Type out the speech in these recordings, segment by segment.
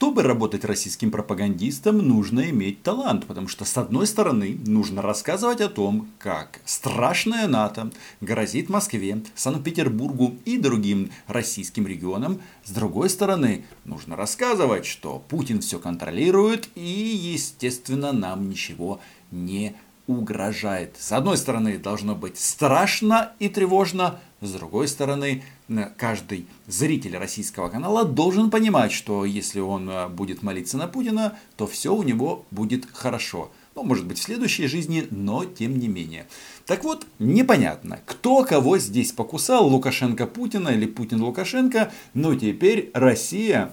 Чтобы работать российским пропагандистом, нужно иметь талант, потому что, с одной стороны, нужно рассказывать о том, как страшная НАТО грозит Москве, Санкт-Петербургу и другим российским регионам. С другой стороны, нужно рассказывать, что Путин все контролирует и, естественно, нам ничего не угрожает. С одной стороны, должно быть страшно и тревожно, с другой стороны, каждый зритель российского канала должен понимать, что если он будет молиться на Путина, то все у него будет хорошо. Ну, может быть, в следующей жизни, но тем не менее. Так вот, непонятно, кто кого здесь покусал, Лукашенко Путина или Путин Лукашенко, но теперь Россия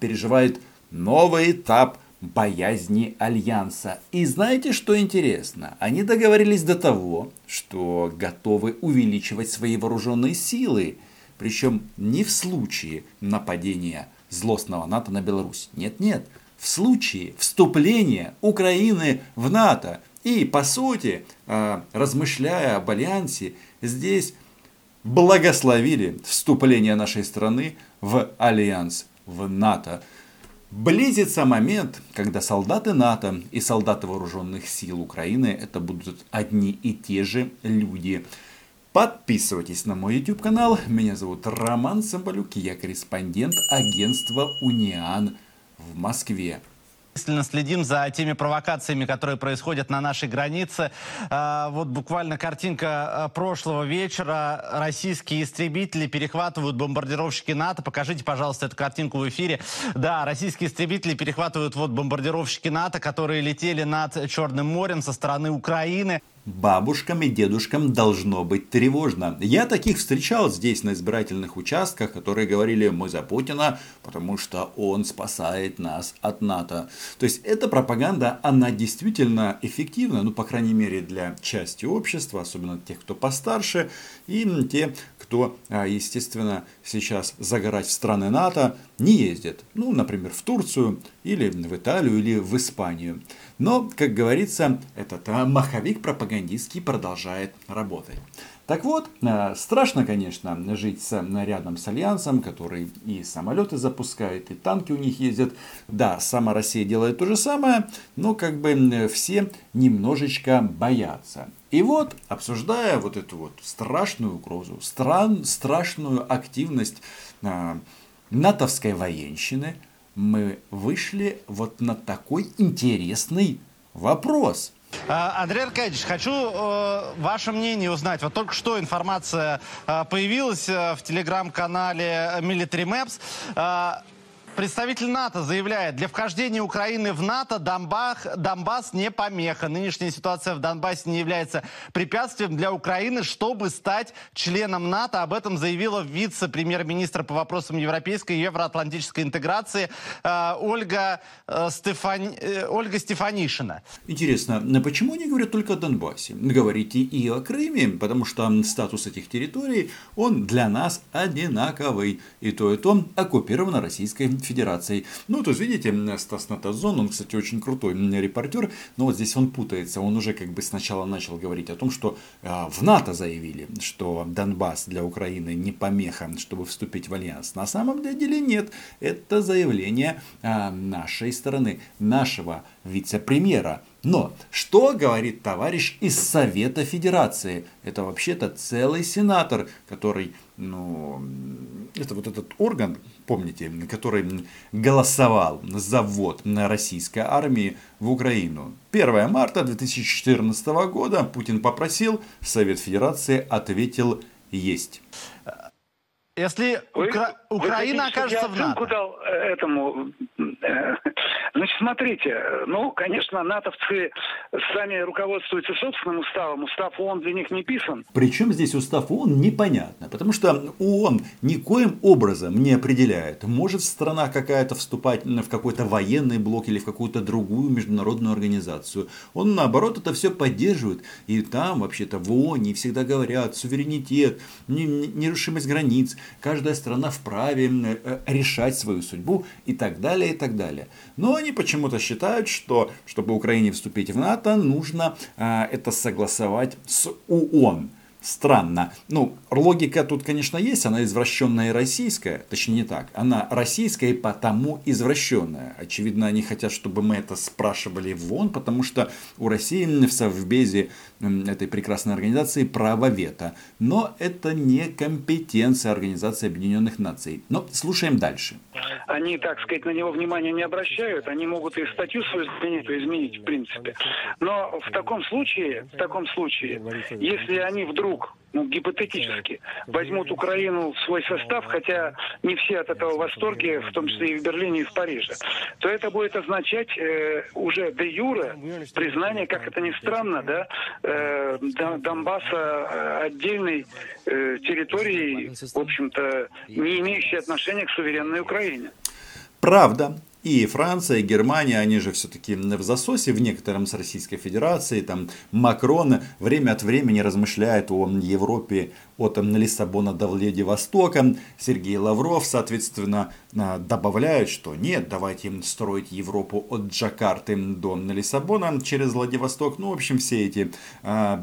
переживает новый этап боязни Альянса. И знаете, что интересно? Они договорились до того, что готовы увеличивать свои вооруженные силы. Причем не в случае нападения злостного НАТО на Беларусь. Нет-нет. В случае вступления Украины в НАТО. И, по сути, размышляя об Альянсе, здесь благословили вступление нашей страны в Альянс, в НАТО. Близится момент, когда солдаты НАТО и солдаты вооруженных сил Украины — это будут одни и те же люди. Подписывайтесь на мой YouTube канал. Меня зовут Роман Цимбалюк. Я корреспондент агентства УНИАН в Москве. Следим за теми провокациями, которые происходят на нашей границе. Вот буквально картинка прошлого вечера. Российские истребители перехватывают бомбардировщики НАТО. Покажите, пожалуйста, эту картинку в эфире. Да, российские истребители перехватывают вот бомбардировщики НАТО, которые летели над Черным морем со стороны Украины. Бабушкам и дедушкам должно быть тревожно. Я таких встречал здесь на избирательных участках, которые говорили: мы за Путина, потому что он спасает нас от НАТО. То есть эта пропаганда, она действительно эффективна, ну, по крайней мере, для части общества, особенно тех, кто постарше, и те, кто, естественно, сейчас загорать в страны НАТО не ездит. Ну, например, в Турцию, или в Италию, или в Испанию. Но, как говорится, этот маховик пропагандистский продолжает работать. Так вот, страшно, конечно, жить рядом с Альянсом, который и самолеты запускает, и танки у них ездят. Да, сама Россия делает то же самое, но как бы все немножечко боятся. И вот, обсуждая вот эту вот страшную угрозу, страшную активность натовской военщины, мы вышли вот на такой интересный вопрос. Андрей Аркадьевич, хочу ваше мнение узнать. Вот только что информация появилась в телеграм-канале Military Maps. Представитель НАТО заявляет: для вхождения Украины в НАТО Донбасс не помеха. Нынешняя ситуация в Донбассе не является препятствием для Украины, чтобы стать членом НАТО. Об этом заявила вице-премьер-министр по вопросам европейской и евроатлантической интеграции Ольга Стефанишина. Интересно, почему они говорят только о Донбассе? Говорите и о Крыме, потому что статус этих территорий, он для нас одинаковый. И то оккупировано Российской Федерацией. Ну, то есть, видите, Стас Натазон, он, кстати, очень крутой репортер, но вот здесь он путается, он уже как бы сначала начал говорить о том, что в НАТО заявили, что Донбасс для Украины не помеха, чтобы вступить в Альянс. На самом деле нет, это заявление нашей стороны, нашего вице-премьера. Но что говорит товарищ из Совета Федерации? Это вообще-то целый сенатор, который, ну, это вот этот орган, помните, который голосовал за ввод российской армии в Украину. 1 марта 2014 года Путин попросил, Совет Федерации ответил: есть. Если Украина окажется в НАТО... Значит, смотрите, ну, конечно, натовцы сами руководствуются собственным уставом, устав ООН для них не писан. Причем здесь устав ООН непонятно, потому что ООН никоим образом не определяет, может страна какая-то вступать в какой-то военный блок или в какую-то другую международную организацию. Он, наоборот, это все поддерживает, и там, вообще-то, в ООН всегда говорят: суверенитет, нерушимость границ, каждая страна вправе решать свою судьбу и так далее, и так далее. Но они почему-то считают, что, чтобы Украине вступить в НАТО, нужно это согласовать с ООН. странно. Ну, логика тут, конечно, есть, она извращенная и российская, точнее не так, она российская и потому извращенная. Очевидно, они хотят, чтобы мы это спрашивали вон, потому что у России в совбезе этой прекрасной организации право вето. Но это не компетенция Организации Объединенных Наций. Но слушаем дальше. Они, так сказать, на него внимания не обращают, они могут и статью свою изменить в принципе. Но в таком случае, если они вдруг, гипотетически, возьмут Украину в свой состав, хотя не все от этого в восторге, в том числе и в Берлине, и в Париже, то это будет означать уже де юре признание, как это ни странно, Донбасса отдельной территории, в общем-то, не имеющей отношения к суверенной Украине. Правда. И Франция, и Германия, они же все-таки в засосе в некотором с Российской Федерацией. Там Макрон время от времени размышляет о Европе от Лиссабона до Владивостока. Сергей Лавров, соответственно, добавляет, что нет, давайте им строить Европу от Джакарты до Лиссабона через Владивосток. Ну, в общем, все эти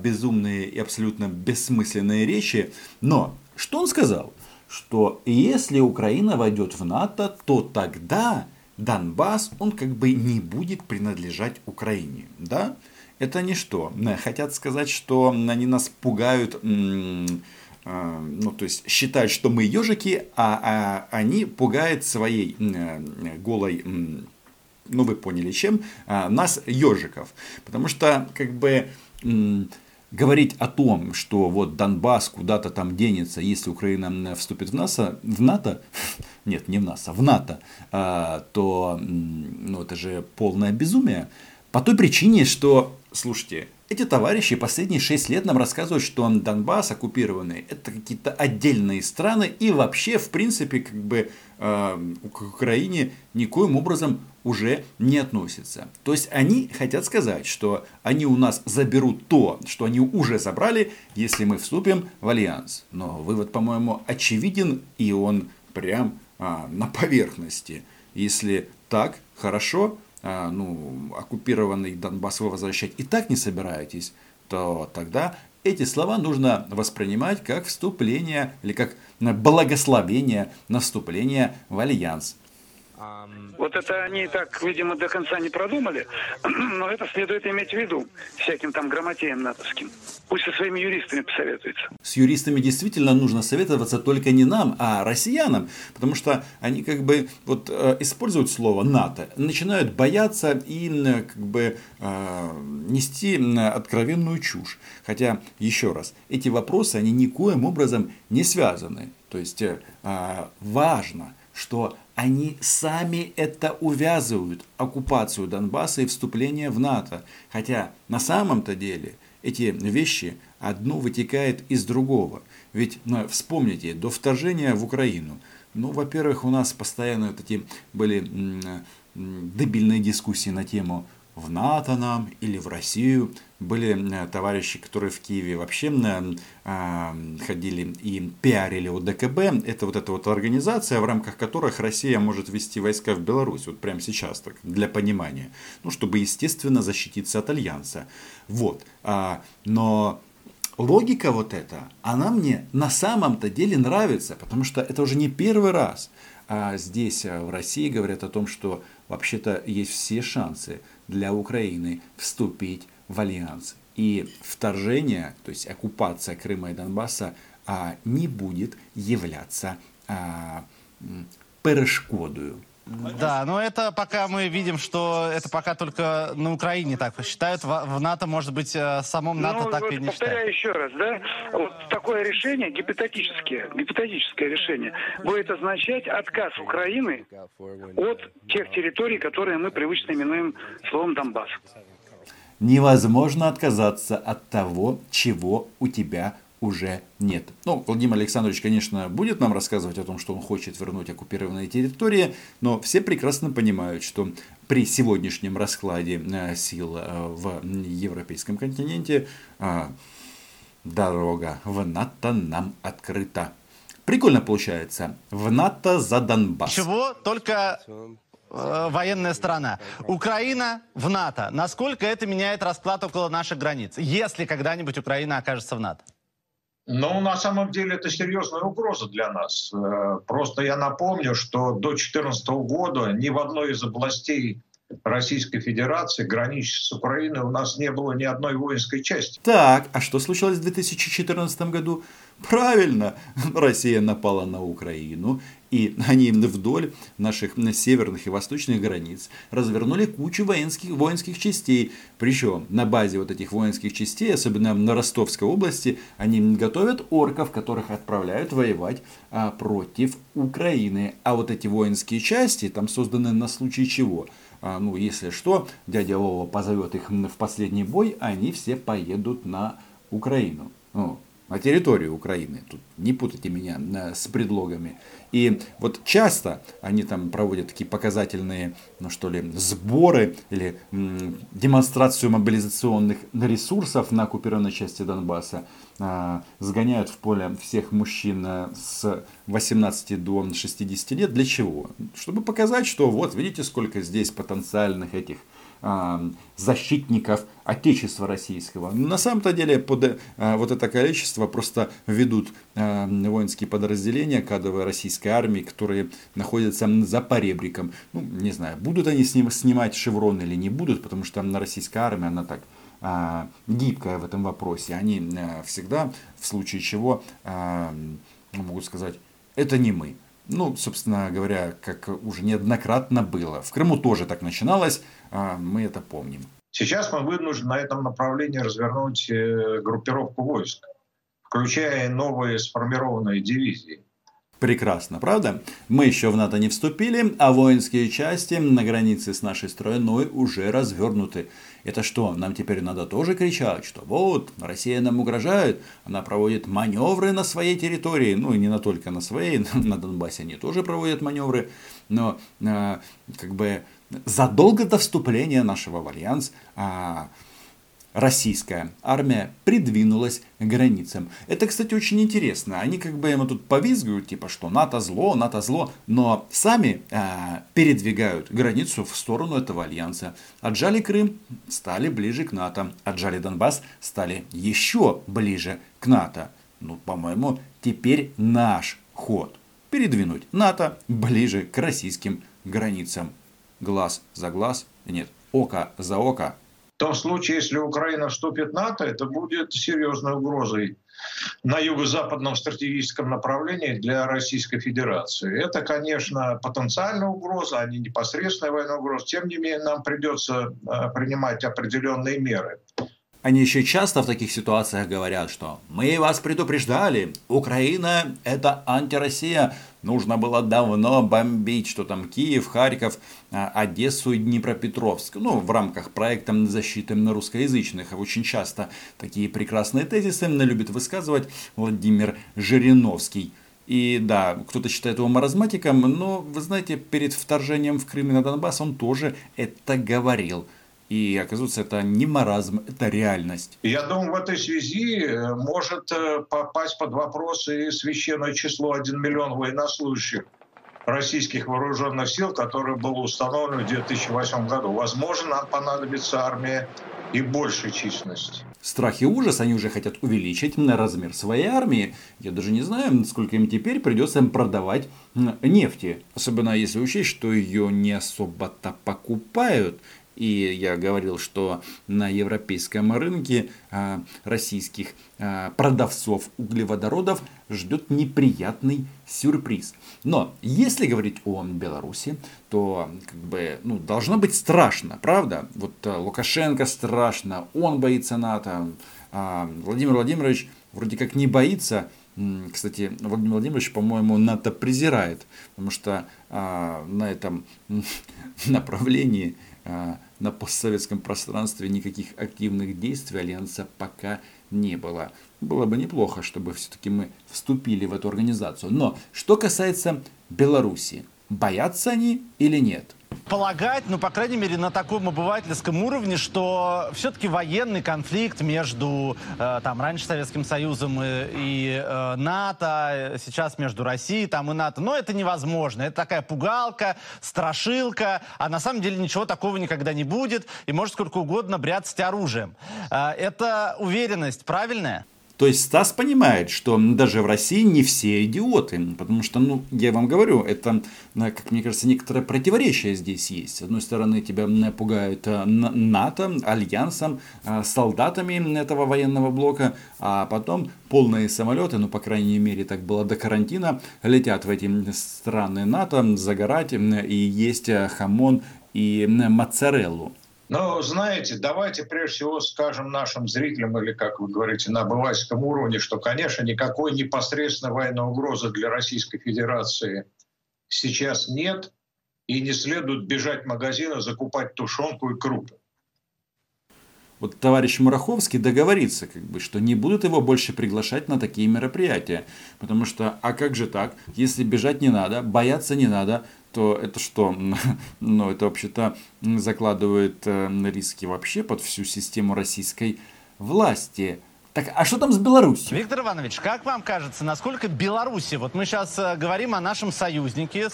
безумные и абсолютно бессмысленные речи. Но что он сказал? Что если Украина войдет в НАТО, то тогда Донбасс, он как бы не будет принадлежать Украине, да? Это ничто. Хотят сказать, что они нас пугают, то есть считают, что мы ежики, а они пугают своей голой, вы поняли чем, нас ежиков. Потому что, говорить о том, что вот Донбасс куда-то там денется, если Украина вступит в НАТО, то это же полное безумие. По той причине, что, слушайте, эти товарищи последние 6 лет нам рассказывают, что Донбасс оккупированный, это какие-то отдельные страны, и вообще, в принципе, к Украине никоим образом уже не относится. То есть они хотят сказать, что они у нас заберут то, что они уже забрали, если мы вступим в альянс. Но вывод, по-моему, очевиден, и он прям на поверхности. Если так, хорошо, оккупированный Донбасс вы возвращать и так не собираетесь, то тогда эти слова нужно воспринимать как вступление или как благословение на вступление в альянс. Вот это они так, видимо, до конца не продумали, но это следует иметь в виду всяким там грамотеям натовским. Пусть со своими юристами посоветуются. С юристами действительно нужно советоваться только не нам, а россиянам, потому что они используют слово НАТО, начинают бояться и нести откровенную чушь. Хотя, еще раз, эти вопросы, они никоим образом не связаны. То есть, важно, что они сами это увязывают, оккупацию Донбасса и вступление в НАТО. Хотя на самом-то деле эти вещи одно вытекает из другого. Ведь, вспомните, до вторжения в Украину, во-первых, у нас постоянно вот эти были дебильные дискуссии на тему в НАТО нам или в Россию. Были товарищи, которые в Киеве вообще ходили и пиарили ОДКБ. Это эта организация, в рамках которых Россия может вести войска в Беларусь. Вот прямо сейчас, так, для понимания. Чтобы, естественно, защититься от альянса. Но логика эта, она мне на самом-то деле нравится. Потому что это уже не первый раз. А здесь, в России, говорят о том, что вообще-то есть все шансы для Украины вступить в альянс. И вторжение, то есть оккупация Крыма и Донбасса, не будет являться перешкодою. Да, но это пока мы видим, что это пока только на Украине так считают, в НАТО, может быть, в самом НАТО так и не считают. Повторяю еще раз, такое решение, гипотетическое решение, будет означать отказ Украины от тех территорий, которые мы привычно именуем словом Донбасс. Невозможно отказаться от того, чего у тебя уже нет. Владимир Александрович, конечно, будет нам рассказывать о том, что он хочет вернуть оккупированные территории, но все прекрасно понимают, что при сегодняшнем раскладе сил в европейском континенте дорога в НАТО нам открыта. Прикольно получается. В НАТО за Донбасс. Чего только военная страна. Украина в НАТО. Насколько это меняет расклад около наших границ, если когда-нибудь Украина окажется в НАТО? Но на самом деле это серьезная угроза для нас. Просто я напомню, что до 2014 года ни в одной из областей Российской Федерации, граничащей с Украиной, у нас не было ни одной воинской части. Так, а что случилось в 2014 году? Правильно, Россия напала на Украину, и они вдоль наших северных и восточных границ развернули кучу воинских частей. Причем на базе вот этих воинских частей, особенно на Ростовской области, они готовят орков, которых отправляют воевать против Украины. А вот эти воинские части там созданы на случай чего? Ну, если что, дядя Вова позовет их в последний бой, они все поедут на Украину. Ну, на территорию Украины. Тут не путайте меня с предлогами. И вот часто они там проводят такие показательные, ну что ли, сборы или демонстрацию мобилизационных ресурсов на оккупированной части Донбасса. Сгоняют в поле всех мужчин с 18 до 60 лет. Для чего? Чтобы показать, что вот видите, сколько здесь потенциальных этих защитников Отечества Российского. На самом-то деле под вот это количество просто ведут воинские подразделения кадровой российской армии, которые находятся за поребриком. Ну, не знаю, будут они снимать шеврон или не будут, потому что российская армия, она так гибкая в этом вопросе. Они всегда, в случае чего, могут сказать, это не мы. Ну, собственно говоря, как уже неоднократно было. В Крыму тоже так начиналось, мы это помним. Сейчас мы вынуждены на этом направлении развернуть группировку войск, включая новые сформированные дивизии. Прекрасно, правда? Мы еще в НАТО не вступили, а воинские части на границе с нашей страной уже развернуты. Это что, нам теперь надо тоже кричать, что вот, Россия нам угрожает, она проводит маневры на своей территории. Ну, и не только на своей, на Донбассе они тоже проводят маневры. Но, задолго до вступления нашего в Альянс, российская армия придвинулась к границам. Это, кстати, очень интересно. Они ему тут повизгивают, типа, что НАТО зло, но сами передвигают границу в сторону этого альянса. Отжали Крым, стали ближе к НАТО. Отжали Донбасс, стали еще ближе к НАТО. Ну, по-моему, теперь наш ход. Передвинуть НАТО ближе к российским границам. Глаз за глаз, нет, око за око. В том случае, если Украина вступит в НАТО, это будет серьезной угрозой на юго-западном стратегическом направлении для Российской Федерации. Это, конечно, потенциальная угроза, а не непосредственная военная угроза. Тем не менее, нам придется принимать определенные меры. Они еще часто в таких ситуациях говорят, что «мы вас предупреждали, Украина – это антироссия». Нужно было давно бомбить, что там Киев, Харьков, Одессу и Днепропетровск. Ну, в рамках проекта защиты на русскоязычных. Очень часто такие прекрасные тезисы любит высказывать Владимир Жириновский. И да, кто-то считает его маразматиком, но, вы знаете, перед вторжением в Крым и на Донбасс он тоже это говорил. И, оказывается, это не маразм, это реальность. Я думаю, в этой связи может попасть под вопрос и священное число 1 миллион военнослужащих российских вооруженных сил, которое было установлено в 2008 году. Возможно, нам понадобится армия и большей численности. Страх и ужас, они уже хотят увеличить на размер своей армии. Я даже не знаю, сколько им теперь придется продавать нефти. Особенно если учесть, что ее не особо-то покупают. И я говорил, что на европейском рынке российских продавцов углеводородов ждет неприятный сюрприз. Но если говорить о Беларуси, то должно быть страшно, правда? Вот Лукашенко страшно, он боится НАТО, Владимир Владимирович вроде как не боится. Кстати, Владимир Владимирович, по-моему, НАТО презирает, потому что на этом направлении, на постсоветском пространстве никаких активных действий Альянса пока не было. Было бы неплохо, чтобы все-таки мы вступили в эту организацию. Но что касается Беларуси, боятся они или нет? Полагать, по крайней мере, на таком обывательском уровне, что все-таки военный конфликт между раньше Советским Союзом и НАТО, сейчас между Россией и НАТО, но это невозможно. Это такая пугалка, страшилка, а на самом деле ничего такого никогда не будет, и может сколько угодно бряцать оружием. Это уверенность правильная? То есть Стас понимает, что даже в России не все идиоты, потому что, я вам говорю, это, как мне кажется, некоторое противоречие здесь есть. С одной стороны, тебя пугают НАТО, альянсом, солдатами этого военного блока, а потом полные самолеты, по крайней мере, так было до карантина, летят в эти страны НАТО загорать и есть хамон и моцареллу. Знаете, давайте прежде всего скажем нашим зрителям, или, как вы говорите, на обывательском уровне, что, конечно, никакой непосредственной военной угрозы для Российской Федерации сейчас нет, и не следует бежать в магазины, закупать тушенку и крупы. Вот товарищ Мураховский договорится, что не будут его больше приглашать на такие мероприятия, потому что, а как же так, если бежать не надо, бояться не надо, то это что? Это вообще-то закладывает риски вообще под всю систему российской власти. Так, а что там с Беларусью? Виктор Иванович, как вам кажется, насколько Белоруссия, мы сейчас говорим о нашем союзнике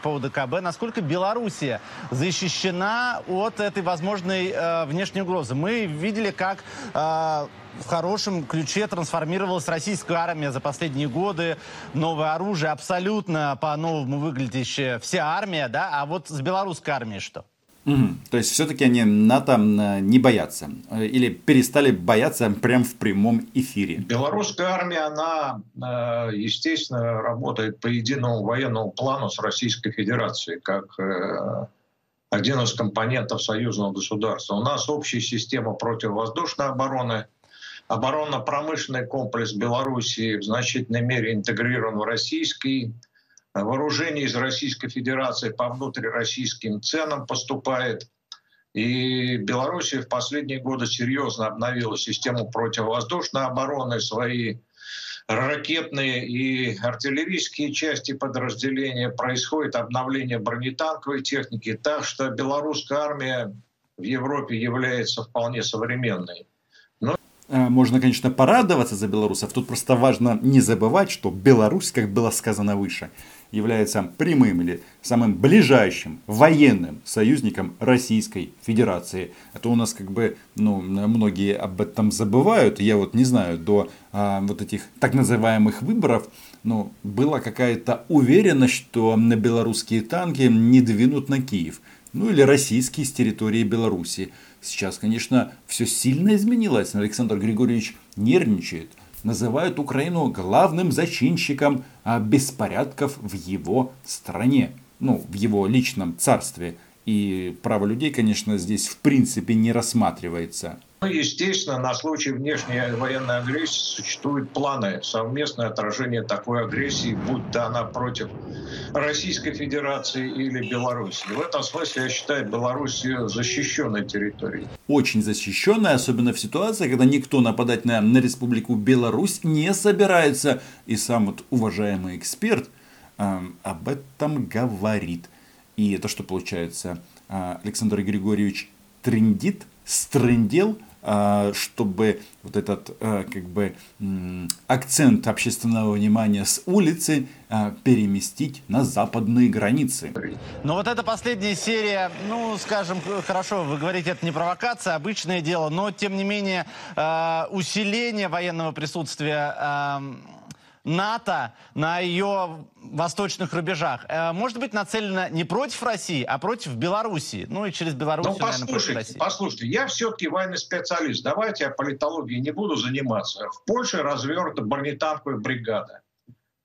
по ОДКБ, насколько Белоруссия защищена от этой возможной внешней угрозы? Мы видели, как в хорошем ключе трансформировалась российская армия за последние годы, новое оружие, абсолютно по-новому выглядящая вся армия, да? А вот с белорусской армией что? То есть, все-таки они НАТО не боятся или перестали бояться прямо в прямом эфире? Белорусская армия, она, естественно, работает по единому военному плану с Российской Федерацией, как один из компонентов союзного государства. У нас общая система противовоздушной обороны, оборонно-промышленный комплекс Белоруссии в значительной мере интегрирован в российский. Вооружение из Российской Федерации по внутрироссийским ценам поступает. И Белоруссия в последние годы серьезно обновила систему противовоздушной обороны, свои ракетные и артиллерийские части подразделения. Происходит обновление бронетанковой техники. Так что белорусская армия в Европе является вполне современной. Можно, конечно, порадоваться за белорусов. Тут просто важно не забывать, что Беларусь, как было сказано выше, является прямым или самым ближайшим военным союзником Российской Федерации. А то у нас многие об этом забывают. Я не знаю, до этих так называемых выборов была какая-то уверенность, что белорусские танки не двинут на Киев. Или российские с территории Беларуси. Сейчас, конечно, все сильно изменилось. Александр Григорьевич нервничает. Называют Украину главным зачинщиком беспорядков в его стране. В его личном царстве. И право людей, конечно, здесь в принципе не рассматривается. Естественно, на случай внешней военной агрессии существуют планы совместное отражение такой агрессии, будь то она против Российской Федерации или Беларуси. В этом смысле я считаю Белоруссию защищенной территорией. Очень защищенной, особенно в ситуации, когда никто нападать на Республику Беларусь не собирается. И сам уважаемый эксперт об этом говорит. И это что получается? Александр Григорьевич трындит, стрындел, чтобы этот акцент общественного внимания с улицы переместить на западные границы. Но эта последняя серия, хорошо, вы говорите, это не провокация, обычное дело, но тем не менее усиление военного присутствия НАТО на ее восточных рубежах. Может быть, нацелено не против России, а против Белоруссии. И через Белоруссию, наверное, против России. Послушайте, я все-таки военный специалист. Давайте я политологией не буду заниматься. В Польше развернута бронетанковая бригада.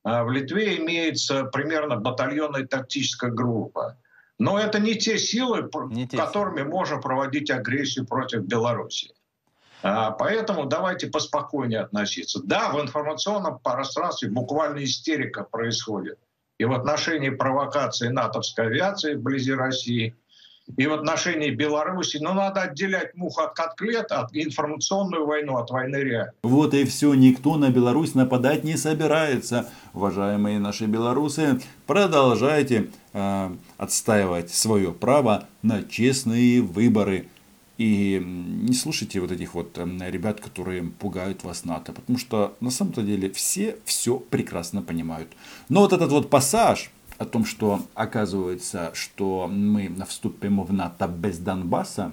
В Литве имеется примерно батальонная тактическая группа. Но это не те силы, которыми можно проводить агрессию против Белоруссии. Поэтому давайте поспокойнее относиться. Да, в информационном пространстве буквально истерика происходит. И в отношении провокации натовской авиации вблизи России, и в отношении Беларуси. Но надо отделять мух от котлет, от информационную войну, от войны реальной. Вот и все. Никто на Беларусь нападать не собирается. Уважаемые наши белорусы, продолжайте отстаивать свое право на честные выборы. И не слушайте этих ребят, которые пугают вас НАТО. Потому что на самом-то деле все прекрасно понимают. Но этот пассаж о том, что оказывается, что мы вступим в НАТО без Донбасса,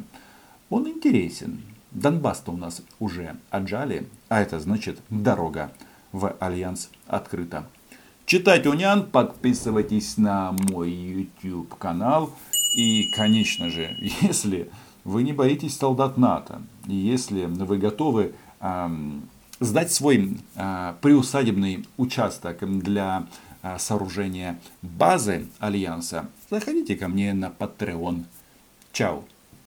он интересен. Донбасс-то у нас уже отжали, а это значит дорога в Альянс открыта. Читайте УНИАН, подписывайтесь на мой YouTube канал. И, конечно же, если вы не боитесь солдат НАТО, и если вы готовы сдать свой приусадебный участок для сооружения базы Альянса, заходите ко мне на Patreon. Чао!